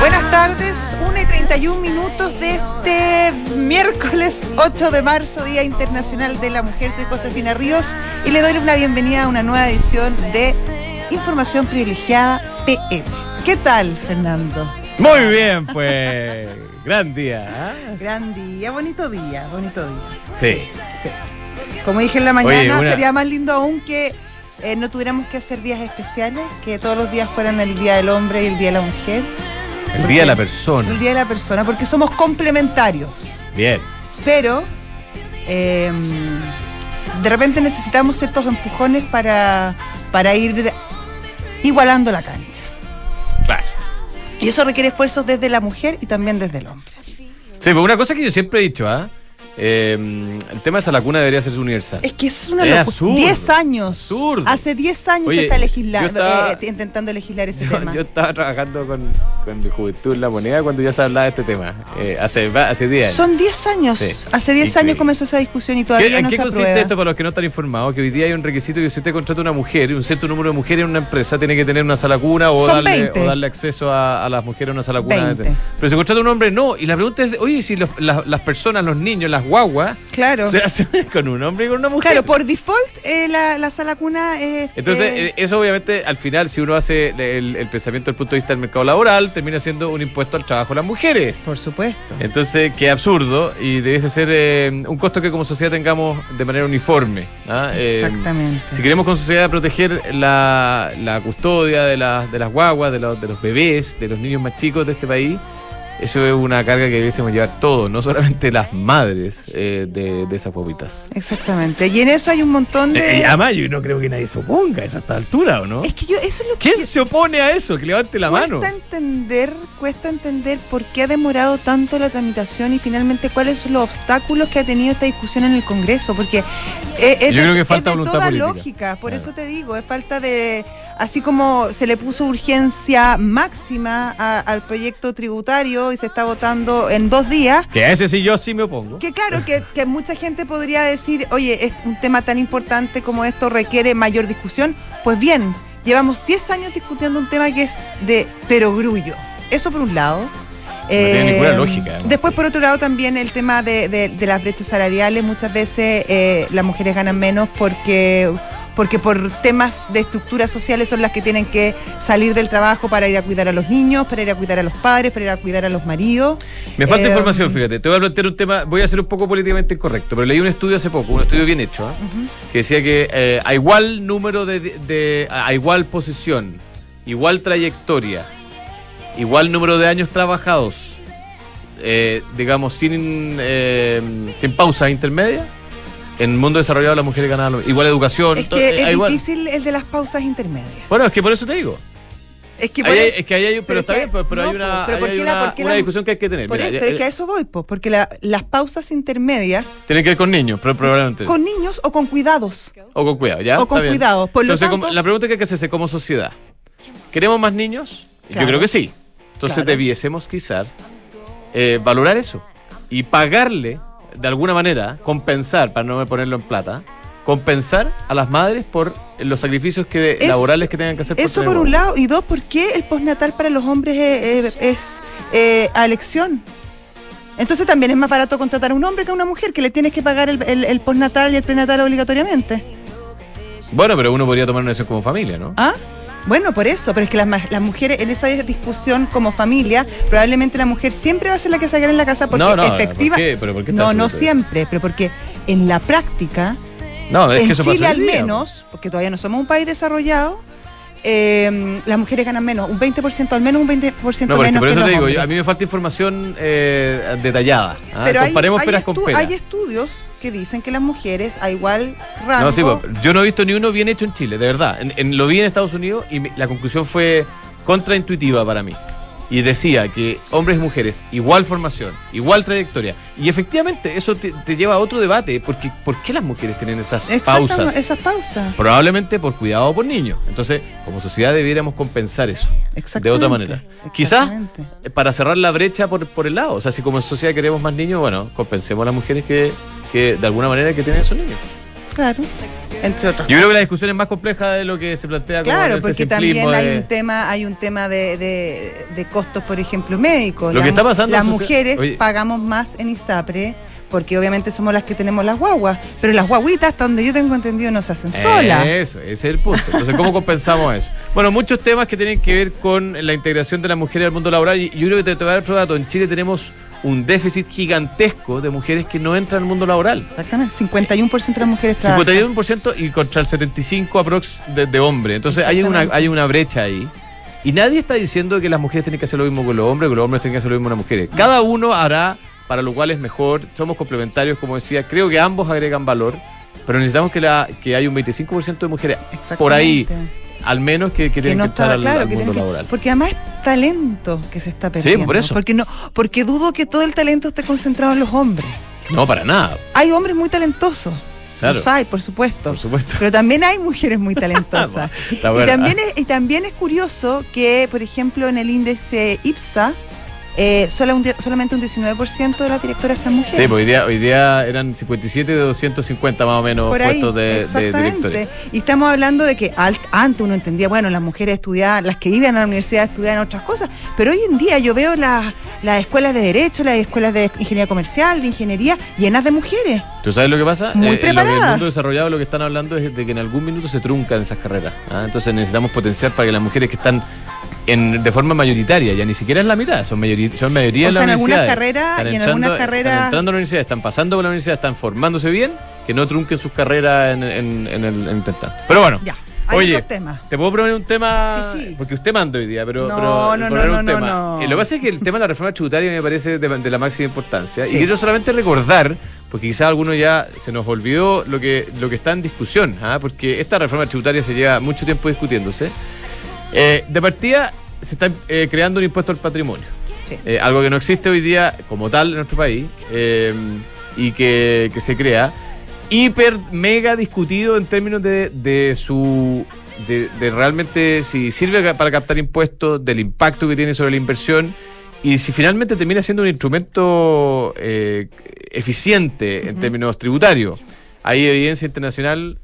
Buenas tardes, 1:31 de este miércoles 8 de marzo, Día Internacional de la Mujer. Soy Josefina Ríos y le doy una bienvenida a una nueva edición de Información Privilegiada PM. ¿Qué tal, Fernando? Muy bien, pues. Gran día, ¿eh? Gran día, bonito día, bonito día. Sí. Como dije en la mañana, sería más lindo aún que no tuviéramos que hacer días especiales, que todos los días fueran el Día del Hombre y el Día de la Mujer. El Día de la Persona. El Día de la Persona, porque somos complementarios. Bien. Pero de repente necesitamos ciertos empujones para ir igualando la cancha. Claro. Y eso requiere esfuerzos desde la mujer y también desde el hombre. Sí, pero una cosa que yo siempre he dicho, ¿ah? El tema de esa lacuna debería ser universal. Es que es una locura. 10 años. Absurdo. Hace 10 años se está intentando legislar ese tema. Yo estaba trabajando con mi juventud en La Moneda cuando ya se hablaba de este tema. Hace 10 años. Son 10 años. Sí. Hace 10 años comenzó esa discusión y todavía no se aprueba. ¿En qué consiste esto para los que no están informados? Que hoy día hay un requisito que si usted contrata a una mujer, un cierto número de mujeres en una empresa, tiene que tener una sala cuna o darle acceso a las mujeres a una sala cuna. 20. Pero si contrata a un hombre, no. Y la pregunta es, oye, si las personas, los niños, las guaguas, claro, se hacen con un hombre y con una mujer. Claro, por default la sala cuna es... Entonces, eso obviamente, al final, si uno hace el pensamiento desde el punto de vista del mercado laboral, termina siendo un impuesto al trabajo de las mujeres. Por supuesto. Entonces, qué absurdo, y debe ser un costo que como sociedad tengamos de manera uniforme. ¿Ah? Exactamente. Si queremos como sociedad proteger la custodia de las guaguas, de los bebés, de los niños más chicos de este país, eso es una carga que debiésemos llevar todos, no solamente las madres de esas guaguitas. Exactamente. Y en eso hay un montón de... además, yo no creo que nadie se oponga a esta altura, ¿o no? Es que yo, eso es lo que... ¿Quién se opone a eso? Que levante la mano. Cuesta entender por qué ha demorado tanto la tramitación y finalmente cuáles son los obstáculos que ha tenido esta discusión en el Congreso, porque yo creo que falta voluntad política. Es de toda lógica, por eso te digo, es falta de... Así como se le puso urgencia máxima al proyecto tributario y se está votando en 2 días. Que a ese sí yo sí me opongo. Que claro, que mucha gente podría decir, oye, es un tema tan importante como esto requiere mayor discusión. Pues bien, llevamos 10 años discutiendo un tema que es de perogrullo. Eso por un lado. No tiene ninguna lógica, ¿no? Después, por otro lado, también el tema de las brechas salariales. Muchas veces las mujeres ganan menos porque por temas de estructuras sociales son las que tienen que salir del trabajo para ir a cuidar a los niños, para ir a cuidar a los padres, para ir a cuidar a los maridos. Me falta información, fíjate. Te voy a plantear un tema, voy a ser un poco políticamente incorrecto, pero leí un estudio hace poco, un estudio bien hecho, que decía que a igual número a igual posición, igual trayectoria, igual número de años trabajados, digamos, sin pausa intermedia, en el mundo desarrollado las mujeres ganan igual educación. Es que es difícil el de las pausas intermedias. Bueno, es que por eso te digo. Es que hay una discusión que hay que tener. Pero es que a eso voy, porque las pausas intermedias tienen que ver con niños, probablemente. Con niños o con cuidados. O con cuidados, ¿ya? O con cuidados. Entonces, tanto, la pregunta que hay que hacerse como sociedad, ¿queremos más niños? Claro. Yo creo que sí. Entonces debiésemos quizás valorar eso y pagarle, de alguna manera, compensar, para no ponerlo en plata, compensar a las madres por los sacrificios laborales que tengan que hacer. Eso por un lado, y dos, ¿por qué el postnatal para los hombres es a elección? Entonces también es más barato contratar a un hombre que a una mujer, que le tienes que pagar el postnatal y el prenatal obligatoriamente. Bueno, pero uno podría tomar una decisión como familia, ¿no? ¿Ah? Bueno, por eso, pero es que las mujeres en esa discusión como familia, probablemente la mujer siempre va a ser la que se agarra en la casa porque efectiva. ¿Por qué? ¿Pero por qué no siempre, pero porque en la práctica, en que Chile al menos, porque todavía no somos un país desarrollado, las mujeres ganan menos, un 20% al menos, un 20% menos. Por eso te digo, a mí me falta información detallada. Pero comparemos peras con peras. Hay estudios que dicen que las mujeres a igual rango... No, sí, yo no he visto ni uno bien hecho en Chile, de verdad. Lo vi en Estados Unidos y la conclusión fue contraintuitiva para mí. Y decía que hombres y mujeres, igual formación, igual trayectoria. Y efectivamente eso te lleva a otro debate, porque ¿por qué las mujeres tienen esas pausas? Esas pausas. Probablemente por cuidado o por niños. Entonces, como sociedad debiéramos compensar eso de otra manera. Quizás para cerrar la brecha por el lado. O sea, si como sociedad queremos más niños, bueno, compensemos a las mujeres que de alguna manera que tienen esos niños. Claro. entre otras cosas. Creo que la discusión es más compleja de lo que se plantea. Claro, porque también hay un tema de costos, por ejemplo, médicos. Lo que está pasando, las mujeres pagamos más en ISAPRE, porque obviamente somos las que tenemos las guaguas, pero las guaguitas, hasta donde yo tengo entendido, no se hacen solas. Eso, ese es el punto. Entonces, ¿cómo compensamos eso? Bueno, muchos temas que tienen que ver con la integración de las mujeres al mundo laboral. Y yo creo que te voy a dar otro dato. En Chile tenemos un déficit gigantesco de mujeres que no entran al mundo laboral. Exactamente, 51% de las mujeres trabajan. 51% y contra el 75% aprox de hombres. Entonces hay una brecha ahí. Y nadie está diciendo que las mujeres tienen que hacer lo mismo que los hombres tienen que hacer lo mismo que las mujeres. Cada uno hará para lo cual es mejor, somos complementarios, como decía, creo que ambos agregan valor, pero necesitamos que haya un 25% de mujeres por ahí, al menos que tienen que estar al mundo laboral. Porque además es talento que se está perdiendo. Sí, por eso. Porque dudo que todo el talento esté concentrado en los hombres. No, para nada. Hay hombres muy talentosos. Claro. Los hay, por supuesto. Pero también hay mujeres muy talentosas. y también es curioso que, por ejemplo, en el índice IPSA, solamente un 19% de las directoras sean mujeres. Sí, pues hoy día eran 57 de 250 más o menos por ahí, puestos de directores. Y estamos hablando de que antes uno entendía, bueno, las mujeres estudiaban, las que iban a la universidad estudiaban otras cosas, pero hoy en día yo veo las escuelas de Derecho, las escuelas de Ingeniería Comercial, de Ingeniería, llenas de mujeres. ¿Tú sabes lo que pasa? Muy preparadas. En el mundo desarrollado lo que están hablando es de que en algún minuto se truncan esas carreras. Entonces necesitamos potenciar para que las mujeres que están de forma mayoritaria, ya ni siquiera es la mitad, son mayoría o sea, de las universidades. Están entrando a la universidad, están pasando por la universidad, están formándose bien, que no trunquen sus carreras en el tanto. Pero bueno, ya, oye, ¿te puedo proponer un tema? Sí. Porque usted manda hoy día, pero. No. Lo que pasa es que el tema de la reforma tributaria me parece de la máxima importancia. Sí. Y quiero solamente recordar, porque quizás a alguno ya se nos olvidó lo que está en discusión, porque esta reforma tributaria se lleva mucho tiempo discutiéndose. De partida se está creando un impuesto al patrimonio, sí. Algo que no existe hoy día como tal en nuestro país, y que se crea hiper mega discutido en términos de realmente si sirve para captar impuestos, del impacto que tiene sobre la inversión y si finalmente termina siendo un instrumento eficiente en términos tributarios. Hay evidencia internacional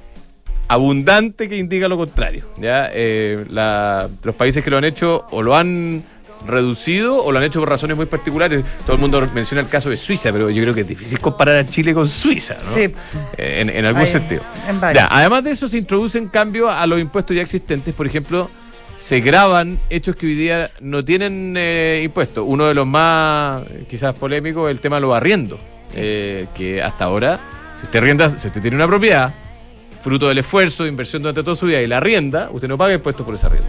abundante que indica lo contrario, ¿ya? Los países que lo han hecho o lo han reducido o lo han hecho por razones muy particulares. Todo el mundo menciona el caso de Suiza, pero yo creo que es difícil comparar a Chile con Suiza, ¿no? Sí. En algún sentido. Ya, además de eso, se introducen cambios a los impuestos ya existentes. Por ejemplo, se graban hechos que hoy día no tienen impuestos. Uno de los más quizás polémicos es el tema de los arriendos, sí. Que hasta ahora, si usted tiene una propiedad, fruto del esfuerzo, inversión durante toda su vida y la arrienda, usted no paga impuestos por esa arrienda.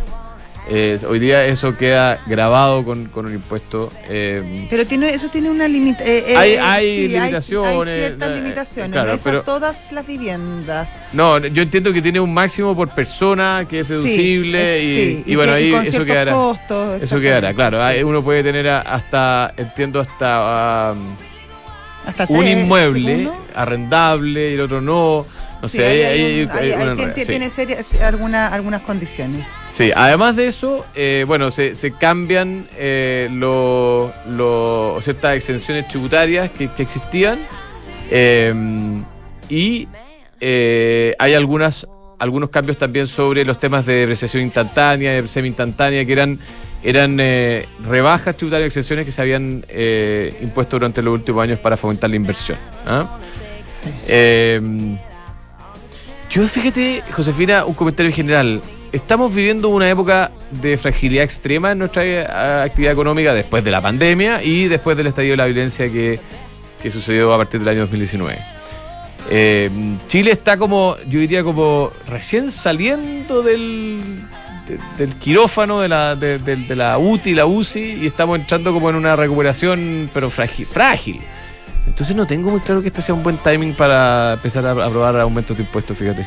Hoy día eso queda grabado con un impuesto. Pero eso tiene una limitación. Hay limitaciones. Hay ciertas limitaciones, claro, no es a todas las viviendas. No, yo entiendo que tiene un máximo por persona que es deducible, y bueno, ahí eso quedará. Costos, eso quedará, claro. Sí. Uno puede tener hasta un inmueble arrendable y el otro no. No sé, ahí tiene algunas condiciones. Sí, además de eso, se cambian ciertas exenciones tributarias que existían, y hay algunos cambios también sobre los temas de depreciación instantánea, de semi-instantánea, que eran rebajas tributarias, exenciones que se habían impuesto durante los últimos años para fomentar la inversión. Sí. Yo, fíjate, Josefina, un comentario en general. Estamos viviendo una época de fragilidad extrema en nuestra actividad económica después de la pandemia y después del estallido de la violencia que sucedió a partir del año 2019. Chile está como recién saliendo del quirófano de la UTI, la UCI, y estamos entrando como en una recuperación, pero frágil. Entonces no tengo muy claro que este sea un buen timing para empezar a aprobar aumentos de impuestos, fíjate.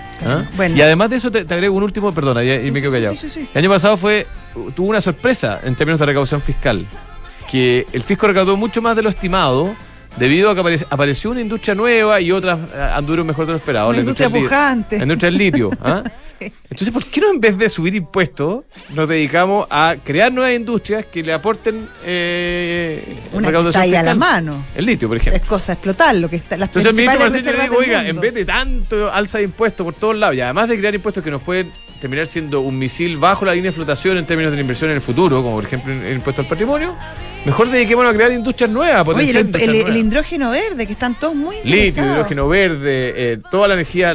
Bueno. Y además de eso te agrego un último, perdona, y me quedo callado. Sí. El año pasado tuvo una sorpresa en términos de recaudación fiscal, que el fisco recaudó mucho más de lo estimado, debido a que apareció una industria nueva y otras anduvieron mejor de lo esperado. Una industria pujante. La industria del litio. ¿Ah? Sí. Entonces, ¿por qué no, en vez de subir impuestos, nos dedicamos a crear nuevas industrias que le aporten una que está ahí a la mano? El litio, por ejemplo. Es cosa explotar lo que está. Las Entonces, el ministro Marcel le dijo, oiga, en vez de tanto alza de impuestos por todos lados, y además de crear impuestos que nos pueden terminar siendo un misil bajo la línea de flotación en términos de la inversión en el futuro, como por ejemplo el impuesto al patrimonio, mejor dediquémonos a crear industrias nuevas. Oye, el hidrógeno verde, que están todos muy interesados. Líquido, hidrógeno verde, toda la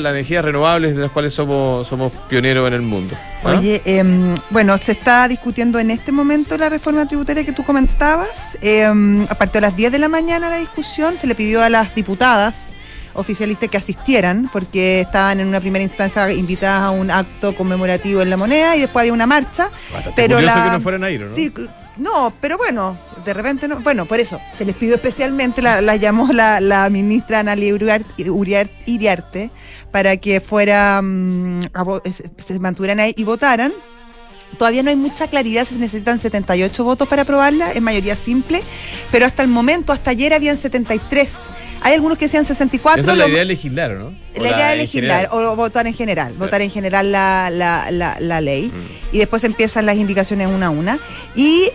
energía renovables de las cuales somos pioneros en el mundo. ¿Ah? Oye, bueno, se está discutiendo en este momento la reforma tributaria que tú comentabas. A partir de las 10 de la mañana la discusión, se le pidió a las diputadas oficialistas que asistieran, porque estaban en una primera instancia invitadas a un acto conmemorativo en La Moneda y después había una marcha. Bastante pero la que no fueran a ir, ¿no? Sí, no, pero bueno, de repente no. Bueno, por eso se les pidió especialmente, la llamó la ministra Analia Uriarte para que fuera se mantuvieran ahí y votaran. Todavía no hay mucha claridad, se necesitan 78 votos para aprobarla, en mayoría simple, pero hasta el momento, hasta ayer habían 73. Hay algunos que decían 64. Esa es la idea de legislar, ¿no? La idea de legislar, o votar en general, claro. Votar en general la ley, y después empiezan las indicaciones una a una. Y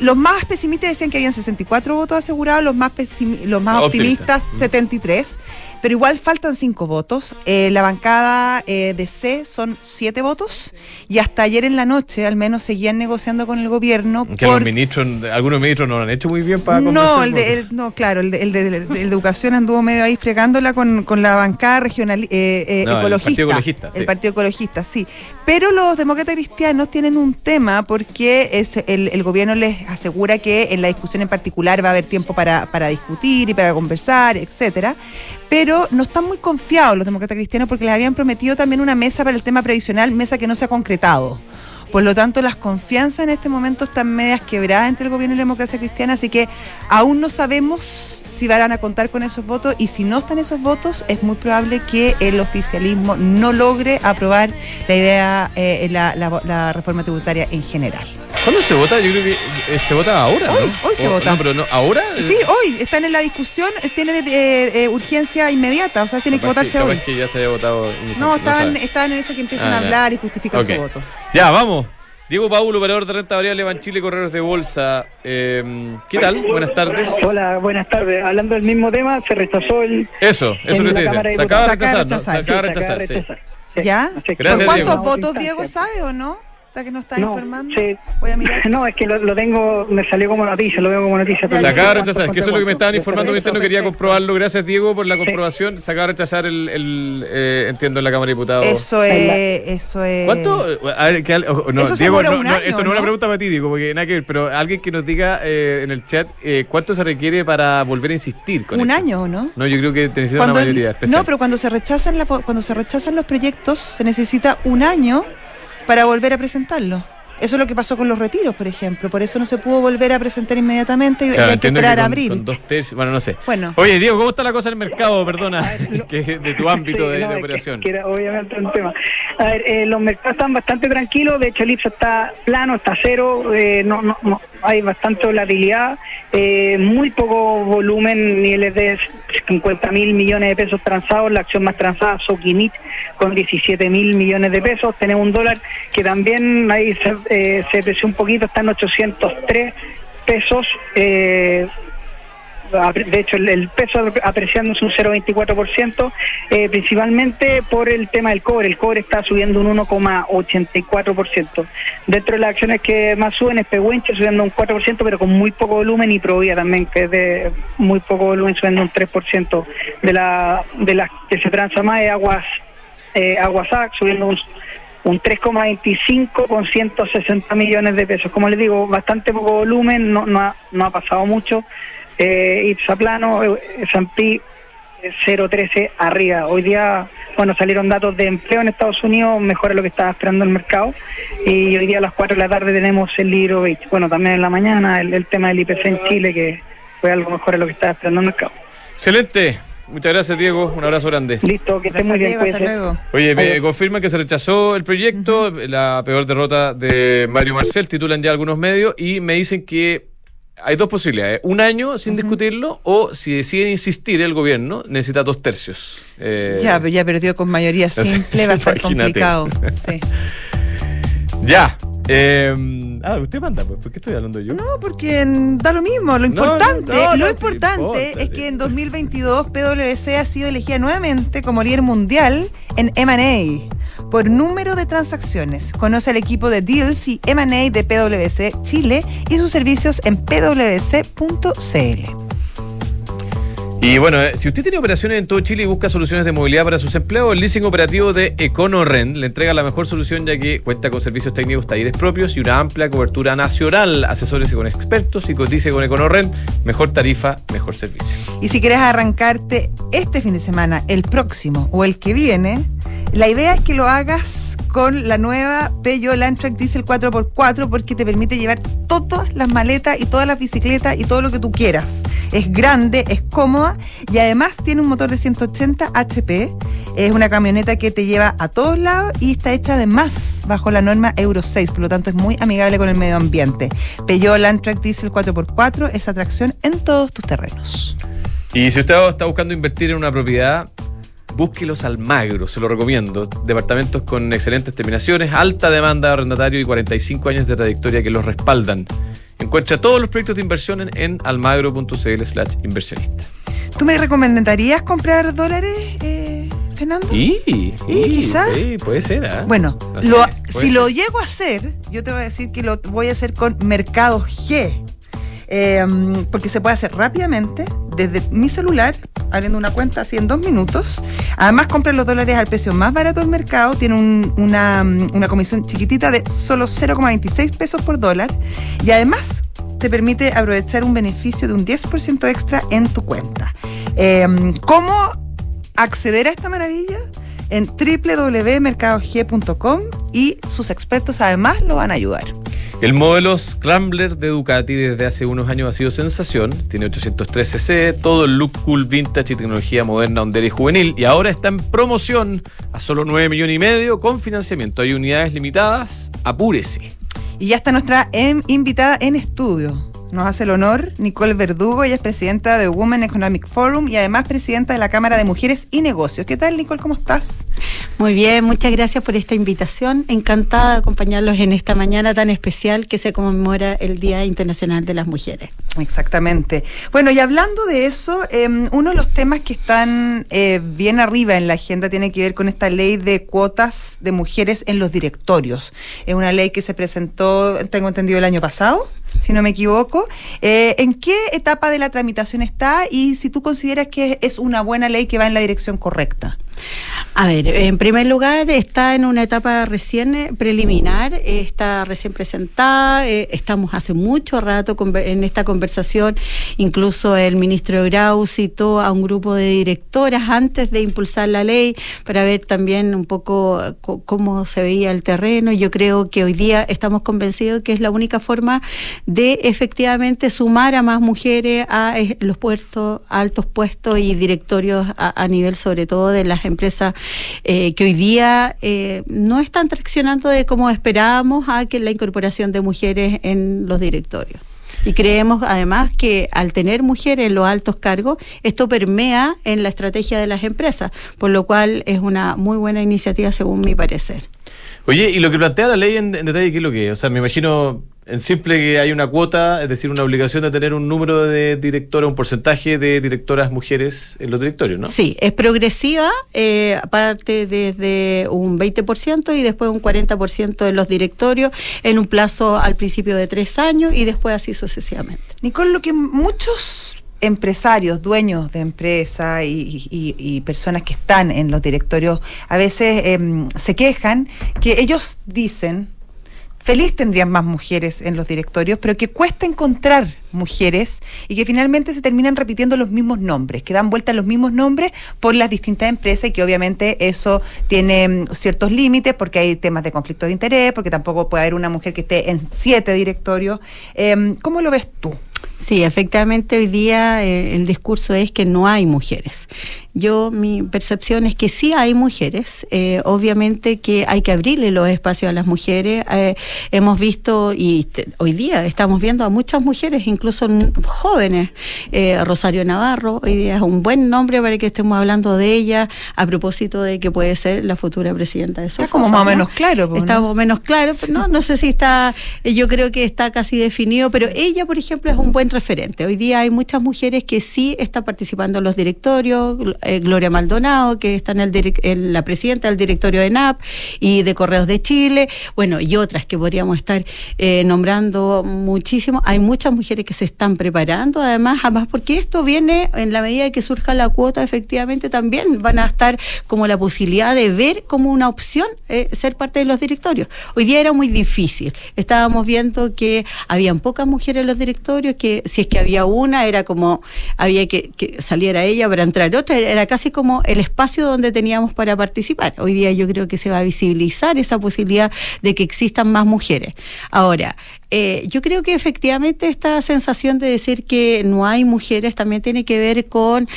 los más pesimistas decían que habían 64 votos asegurados, los más optimistas 73. Pero igual faltan 5 votos. La bancada de C son 7 votos. Y hasta ayer en la noche, al menos, seguían negociando con el gobierno. Que algunos ministros no lo han hecho muy bien para convencer. No, el de Educación anduvo medio ahí fregándola con la bancada regional, ecologista. El Partido Ecologista, sí. Pero los demócratas cristianos tienen un tema porque el gobierno les asegura que en la discusión en particular va a haber tiempo para discutir y para conversar, etcétera. Pero no están muy confiados los demócratas cristianos porque les habían prometido también una mesa para el tema previsional, mesa que no se ha concretado. Por lo tanto, las confianzas en este momento están medias quebradas entre el gobierno y la democracia cristiana, así que aún no sabemos si van a contar con esos votos, y si no están esos votos, es muy probable que el oficialismo no logre aprobar la idea, la reforma tributaria en general. ¿Cuándo se vota? Yo creo que se vota ahora, hoy, ¿no? Hoy se vota. No, pero no, ¿ahora? Sí, hoy. Están en la discusión, tienen urgencia inmediata, o sea, tienen que votarse hoy. Que ya se haya votado inicialmente. No, estaban en eso que empiezan a hablar y justifican su voto. Ya, vamos. Diego Paulo, operador de renta variable, Banchile, Correos de Bolsa. ¿Qué tal? Buenas tardes. Hola, buenas tardes. Hablando del mismo tema, se rechazó el... Eso lo que te dicen. Sacaba a rechazar. Sí. ¿Ya? Gracias, ¿por cuántos Diego. Votos, Diego, sabe o no? Que no está informando. Sí. Voy a mirar. No, es que lo tengo, me salió como noticia, lo veo como noticia. Sacaba a rechazar, que eso es lo que me estaban informando, que usted no quería comprobarlo. Gracias, Diego, por la comprobación. Sacaba a rechazar el entiendo, en la Cámara de Diputados. Eso es. ¿Cuánto? A ver, no, Diego, esto no es una pregunta para ti, Diego, porque nada que ver, pero alguien que nos diga en el chat cuánto se requiere para volver a insistir con un esto? Año, ¿no? No, yo creo que te necesita una mayoría especial. No, pero cuando se rechazan los proyectos, se necesita un año para volver a presentarlo. Eso es lo que pasó con los retiros, por ejemplo. Por eso no se pudo volver a presentar inmediatamente y hay que esperar a abril. Con 2 tercios, bueno, no sé. Bueno. Oye, Diego, ¿cómo está la cosa en el mercado? Perdona, de tu ámbito de operación. Que era obviamente un tema. A ver, los mercados están bastante tranquilos. De hecho, el IPSA está plano, está cero. No, hay bastante volatilidad. Muy poco volumen, niveles de 50.000 millones de pesos transados. La acción más transada, Soquimit, con 17.000 millones de pesos. Tenemos un dólar que también ahí se apreció un poquito, está en 803 pesos. De hecho, el peso apreciándose un 0,24%, principalmente por el tema del cobre. El cobre está subiendo un 1,84%. Dentro de las acciones que más suben es Pehuenche, subiendo un 4%, pero con muy poco volumen, y Provía también, que es de muy poco volumen, subiendo un 3%. De las que se transa más es Aguasac, subiendo un 3,25 con 160 millones de pesos. Como les digo, bastante poco volumen, no ha pasado mucho. IPSA plano, S&P 0,13 arriba. Hoy día, bueno, salieron datos de empleo en Estados Unidos, mejora lo que estaba esperando el mercado, y hoy día a las 4 de la tarde tenemos el libro, bueno, también en la mañana, el tema del IPC en Chile, que fue algo mejor de lo que estaba esperando el mercado. Excelente. Muchas gracias, Diego. Un abrazo grande. Listo, que estés muy bien. Hasta luego. Oye, me confirman que se rechazó el proyecto, la peor derrota de Mario Marcel, titulan ya algunos medios, y me dicen que hay dos posibilidades, un año sin discutirlo, o si deciden insistir el gobierno, necesita 2/3. Ya, pero ya perdió con mayoría simple, va a estar complicado. Sí. Ya. Usted manda, pues, ¿por qué estoy hablando yo? No, porque da lo mismo, lo importante es que en 2022 PwC ha sido elegida nuevamente como líder mundial en M&A por número de transacciones. Conoce al equipo de Deals y M&A de PwC Chile y sus servicios en pwc.cl. Y bueno, si usted tiene operaciones en todo Chile y busca soluciones de movilidad para sus empleados, el leasing operativo de EconoREN le entrega la mejor solución, ya que cuenta con servicios técnicos, talleres propios y una amplia cobertura nacional. Asesórese con expertos y cotice con EconoREN. Mejor tarifa, mejor servicio. Y si quieres arrancarte este fin de semana, el próximo o el que viene, la idea es que lo hagas con la nueva Peugeot Landtrek Diesel 4x4, porque te permite llevar todas las maletas y todas las bicicletas y todo lo que tú quieras. Es grande, es cómoda y además tiene un motor de 180 HP. Es una camioneta que te lleva a todos lados y está hecha además bajo la norma Euro 6, por lo tanto es muy amigable con el medio ambiente. Peugeot Landtrek Diesel 4x4 es atracción en todos tus terrenos. Y si usted está buscando invertir en una propiedad, búsquelos Almagro, se lo recomiendo. Departamentos con excelentes terminaciones, alta demanda de arrendatario y 45 años de trayectoria que los respaldan. Encuentra todos los proyectos de inversión en almagro.cl/inversionista. ¿Tú me recomendarías comprar dólares, Fernando? Quizás. Sí, puede ser. Bueno, lo llego a hacer, yo te voy a decir que lo voy a hacer con Mercado G. Porque se puede hacer rápidamente desde mi celular, abriendo una cuenta así en 2 minutos. Además, compran los dólares al precio más barato del mercado. Tiene una comisión chiquitita de solo 0,26 pesos por dólar. Y además te permite aprovechar un beneficio de un 10% extra en tu cuenta. ¿Cómo acceder a esta maravilla? En www.mercadog.com, y sus expertos además lo van a ayudar. El modelo Scrambler de Ducati desde hace unos años ha sido sensación. Tiene 803 cc, todo el look cool, vintage y tecnología moderna, hondera y juvenil. Y ahora está en promoción a solo 9,5 millones con financiamiento. Hay unidades limitadas, apúrese. Y ya está nuestra invitada en estudio. Nos hace el honor Nicole Verdugo, ella es presidenta de Women Economic Forum y además presidenta de la Cámara de Mujeres y Negocios. ¿Qué tal, Nicole? ¿Cómo estás? Muy bien, muchas gracias por esta invitación. Encantada de acompañarlos en esta mañana tan especial que se conmemora el Día Internacional de las Mujeres. Exactamente. Bueno, y hablando de eso, uno de los temas que están bien arriba en la agenda tiene que ver con esta ley de cuotas de mujeres en los directorios. Es una ley que se presentó, tengo entendido, el año pasado, si no me equivoco. ¿En qué etapa de la tramitación está y si tú consideras que es una buena ley que va en la dirección correcta? A ver, en primer lugar, está en una etapa recién preliminar, está recién presentada, estamos hace mucho rato en esta conversación, incluso el ministro Grau citó a un grupo de directoras antes de impulsar la ley para ver también un poco cómo se veía el terreno. Yo creo que hoy día estamos convencidos que es la única forma de efectivamente sumar a más mujeres a los puestos, altos puestos y directorios a nivel sobre todo de las empresas que hoy día no están traccionando de como esperábamos a que la incorporación de mujeres en los directorios. Y creemos además que al tener mujeres en los altos cargos, esto permea en la estrategia de las empresas, por lo cual es una muy buena iniciativa según mi parecer. Oye, y lo que plantea la ley en detalle, ¿qué es lo que es? O sea, me imagino en simple que hay una cuota, es decir, una obligación de tener un número de directoras, un porcentaje de directoras mujeres en los directorios, ¿no? Sí, es progresiva, parte desde un 20% y después un 40% de los directorios, en un plazo al principio de 3 años y después así sucesivamente. Nicole, lo que muchos empresarios, dueños de empresas y personas que están en los directorios a veces se quejan, que ellos dicen... Feliz tendrían más mujeres en los directorios, pero que cuesta encontrar mujeres y que finalmente se terminan repitiendo los mismos nombres, que dan vuelta los mismos nombres por las distintas empresas y que obviamente eso tiene ciertos límites porque hay temas de conflicto de interés, porque tampoco puede haber una mujer que esté en 7 directorios. ¿Cómo lo ves tú? Sí, efectivamente hoy día el discurso es que no hay mujeres. Yo, mi percepción es que sí hay mujeres, obviamente que hay que abrirle los espacios a las mujeres. Hemos visto, y hoy día estamos viendo a muchas mujeres, incluso jóvenes. Rosario Navarro, hoy día es un buen nombre para que estemos hablando de ella, a propósito de que puede ser la futura presidenta de Sofofa. Está como más o menos claro. Pues, está más o menos claro, pero no sé si está, yo creo que está casi definido, pero ella, por ejemplo, es un buen referente. Hoy día hay muchas mujeres que sí están participando en los directorios, Gloria Maldonado, que está en la presidenta del directorio de Enap y de Correos de Chile, bueno, y otras que podríamos estar nombrando muchísimo. Hay muchas mujeres que se están preparando, además porque esto viene en la medida que surja la cuota, efectivamente también van a estar como la posibilidad de ver como una opción ser parte de los directorios. Hoy día era muy difícil, estábamos viendo que habían pocas mujeres en los directorios, que si es que había una era como había que saliera ella para entrar otra, era casi como el espacio donde teníamos para participar. Hoy día yo creo que se va a visibilizar esa posibilidad de que existan más mujeres. Ahora, yo creo que efectivamente esta sensación de decir que no hay mujeres también tiene que ver con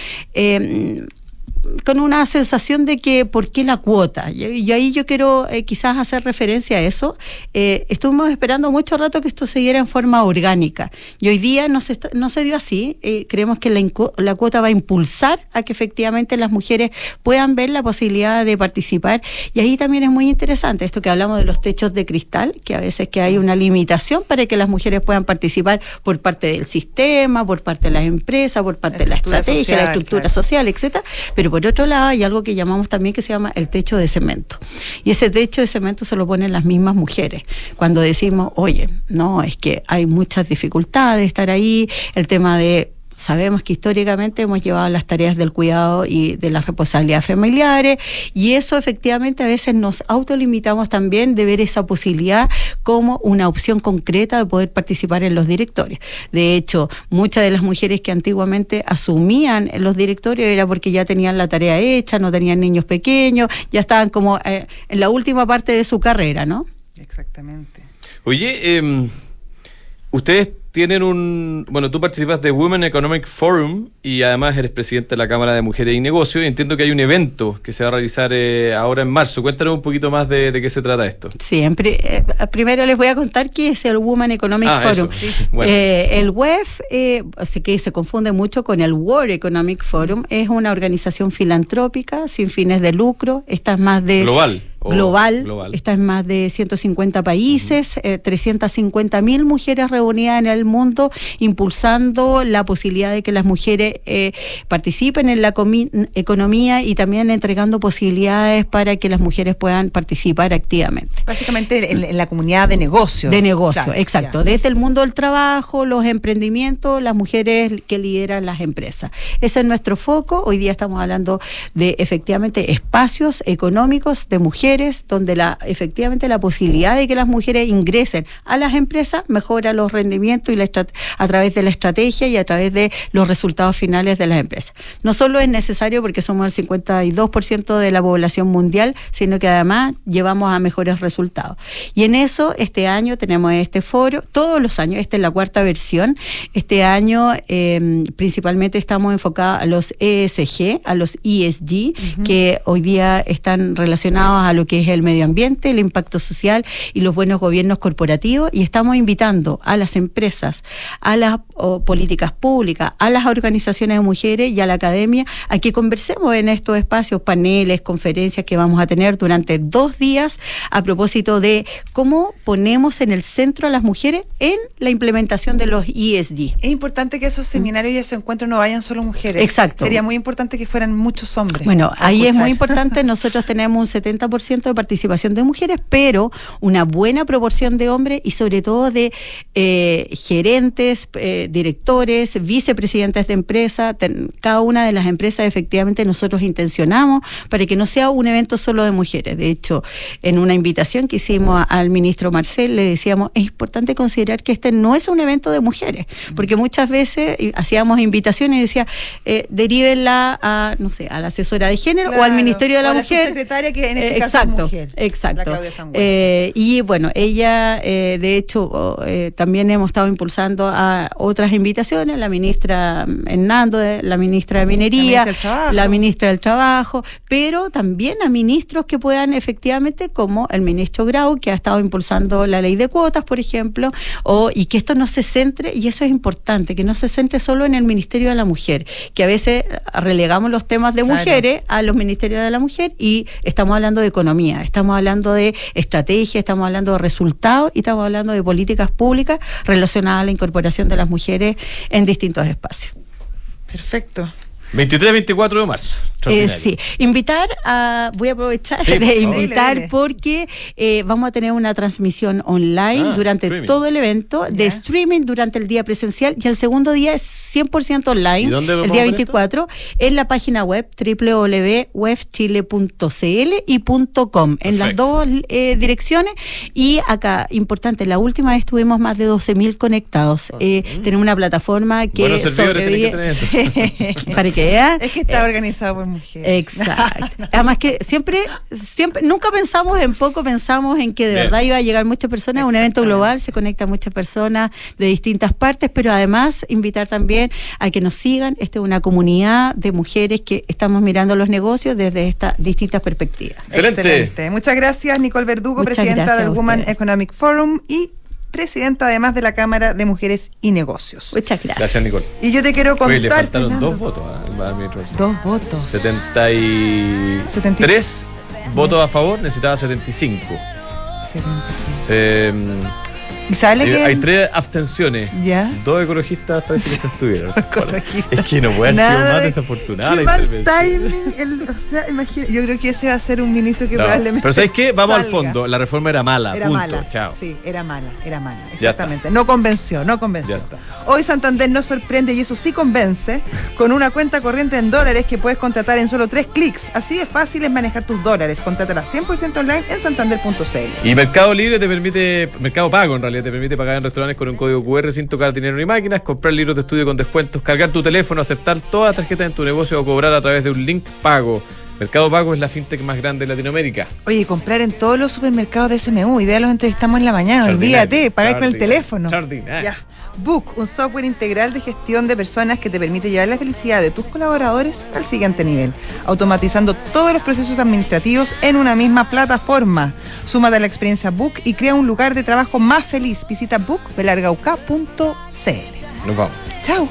una sensación de que ¿por qué la cuota? Y ahí yo quiero quizás hacer referencia a eso. Estuvimos esperando mucho rato que esto se diera en forma orgánica y hoy día no se dio así. Creemos que la cuota va a impulsar a que efectivamente las mujeres puedan ver la posibilidad de participar, y ahí también es muy interesante esto que hablamos de los techos de cristal, que a veces que hay una limitación para que las mujeres puedan participar por parte del sistema, por parte de las empresas, por parte de la estrategia social, la estructura social, etcétera. Pero por otro lado hay algo que llamamos también que se llama el techo de cemento, y ese techo de cemento se lo ponen las mismas mujeres cuando decimos, oye, no, es que hay muchas dificultades estar ahí, el tema de, sabemos que históricamente hemos llevado las tareas del cuidado y de las responsabilidades familiares, y eso efectivamente a veces nos autolimitamos también de ver esa posibilidad como una opción concreta de poder participar en los directorios. De hecho, muchas de las mujeres que antiguamente asumían los directorios era porque ya tenían la tarea hecha, no tenían niños pequeños, ya estaban como en la última parte de su carrera, ¿no? Exactamente. Oye, ustedes tienen tú participas de Women Economic Forum y además eres presidente de la Cámara de Mujeres y Negocios, y entiendo que hay un evento que se va a realizar ahora en marzo. Cuéntanos un poquito más de qué se trata esto. Sí, primero les voy a contar qué es el Women Economic Forum. Sí. Bueno. El WEF, que se confunde mucho con el World Economic Forum, es una organización filantrópica sin fines de lucro. Esta es más de... Global. Está en más de 150 países, 350.000 mujeres reunidas en el mundo, impulsando la posibilidad de que las mujeres participen en la economía y también entregando posibilidades para que las mujeres puedan participar activamente. Básicamente en la comunidad de negocio. De negocio, claro, exacto. Ya. Desde el mundo del trabajo, los emprendimientos, las mujeres que lideran las empresas. Ese es nuestro foco. Hoy día estamos hablando de efectivamente espacios económicos de mujeres, donde efectivamente la posibilidad de que las mujeres ingresen a las empresas mejora los rendimientos y a través de la estrategia y a través de los resultados finales de las empresas. No solo es necesario porque somos el 52% de la población mundial, sino que además llevamos a mejores resultados. Y en eso, este año tenemos este foro, todos los años, esta es la cuarta versión. Este año principalmente estamos enfocados a los ESG, a los ESG, que hoy día están relacionados a lo que es el medio ambiente, el impacto social y los buenos gobiernos corporativos, y estamos invitando a las empresas, a las políticas públicas, a las organizaciones de mujeres y a la academia a que conversemos en estos espacios, paneles, conferencias que vamos a tener durante 2 días a propósito de cómo ponemos en el centro a las mujeres en la implementación de los ESG. Es importante que esos seminarios y esos encuentros no vayan solo mujeres. Exacto. Sería muy importante que fueran muchos hombres. Bueno, ahí es muy importante, nosotros tenemos un 70% de participación de mujeres, pero una buena proporción de hombres y sobre todo de gerentes, directores, vicepresidentes de empresa. Cada una de las empresas efectivamente nosotros intencionamos para que no sea un evento solo de mujeres. De hecho, en una invitación que hicimos al ministro Marcel le decíamos, es importante considerar que este no es un evento de mujeres, porque muchas veces hacíamos invitaciones y decía derívenla a la asesora de género, claro, o al Ministerio de la Mujer, secretaria que en este caso exacto, mujer, exacto. La Claudia Sangués. Y bueno, ella, de hecho, también hemos estado impulsando a otras invitaciones, la ministra Hernando, la ministra de Minería, la ministra del Trabajo, pero también a ministros que puedan efectivamente, como el ministro Grau, que ha estado impulsando la ley de cuotas, por ejemplo, y que esto no se centre, y eso es importante, que no se centre solo en el Ministerio de la Mujer, que a veces relegamos los temas de mujeres a los Ministerios de la Mujer, y estamos hablando de economía, estamos hablando de estrategia, estamos hablando de resultados y estamos hablando de políticas públicas relacionadas a la incorporación de las mujeres en distintos espacios. Perfecto. 23-24 de marzo. Sí, invitar a, voy a aprovechar de invitar porque vamos a tener una transmisión online durante streaming. Todo el evento de streaming durante el día presencial y el segundo día es 100% online. ¿Y dónde lo el día 24? En la página web www.webchile.cl y .com. En las dos direcciones. Y acá, importante, la última vez tuvimos más de 12.000 conectados. Tenemos una plataforma que para que es que está organizado por mujeres. Exacto. Además que siempre, nunca pensamos en poco, pensamos en que de verdad iba a llegar muchas personas, a un evento global, se conectan muchas personas de distintas partes, pero además invitar también a que nos sigan, esta es una comunidad de mujeres que estamos mirando los negocios desde estas distintas perspectivas. Excelente. Muchas gracias, Nicole Verdugo, presidenta del Women Economic Forum y presidenta además de la Cámara de Mujeres y Negocios. Muchas gracias. Gracias, Nicole. Y yo te quiero contar... Oye, le faltaron Fernando, 2 votos al ministro. 2 votos. 73 votos a favor, necesitaba 75. ¿Y sale que hay 3 abstenciones? ¿Ya? 2 ecologistas parece que se estuvieron. Es que no puede ser más desafortunada. Qué mal timing. Imagina, yo creo que ese va a ser un ministro que probablemente. Pero ¿sabes qué? Vamos al fondo. La reforma era mala. Era punto. Mala. Chao. Sí, era mala. Exactamente. No convenció. Hoy Santander nos sorprende y eso sí convence con una cuenta corriente en dólares que puedes contratar en solo 3 clics. Así de fácil es manejar tus dólares. Contrátala 100% online en santander.cl. Y Mercado Libre te permite, Mercado Pago en realidad, te permite pagar en restaurantes con un código QR sin tocar dinero ni máquinas, comprar libros de estudio con descuentos, cargar tu teléfono, aceptar todas las tarjetas en tu negocio o cobrar a través de un link pago. Mercado Pago es la fintech más grande de Latinoamérica. Oye, comprar en todos los supermercados de SMU, ideal, los entrevistamos en la mañana, olvídate, pagar con el teléfono. Ya. Book, un software integral de gestión de personas que te permite llevar la felicidad de tus colaboradores al siguiente nivel, automatizando todos los procesos administrativos en una misma plataforma. Súmate a la experiencia Book y crea un lugar de trabajo más feliz. Visita book.belargauca.cl. Nos vamos. Chao.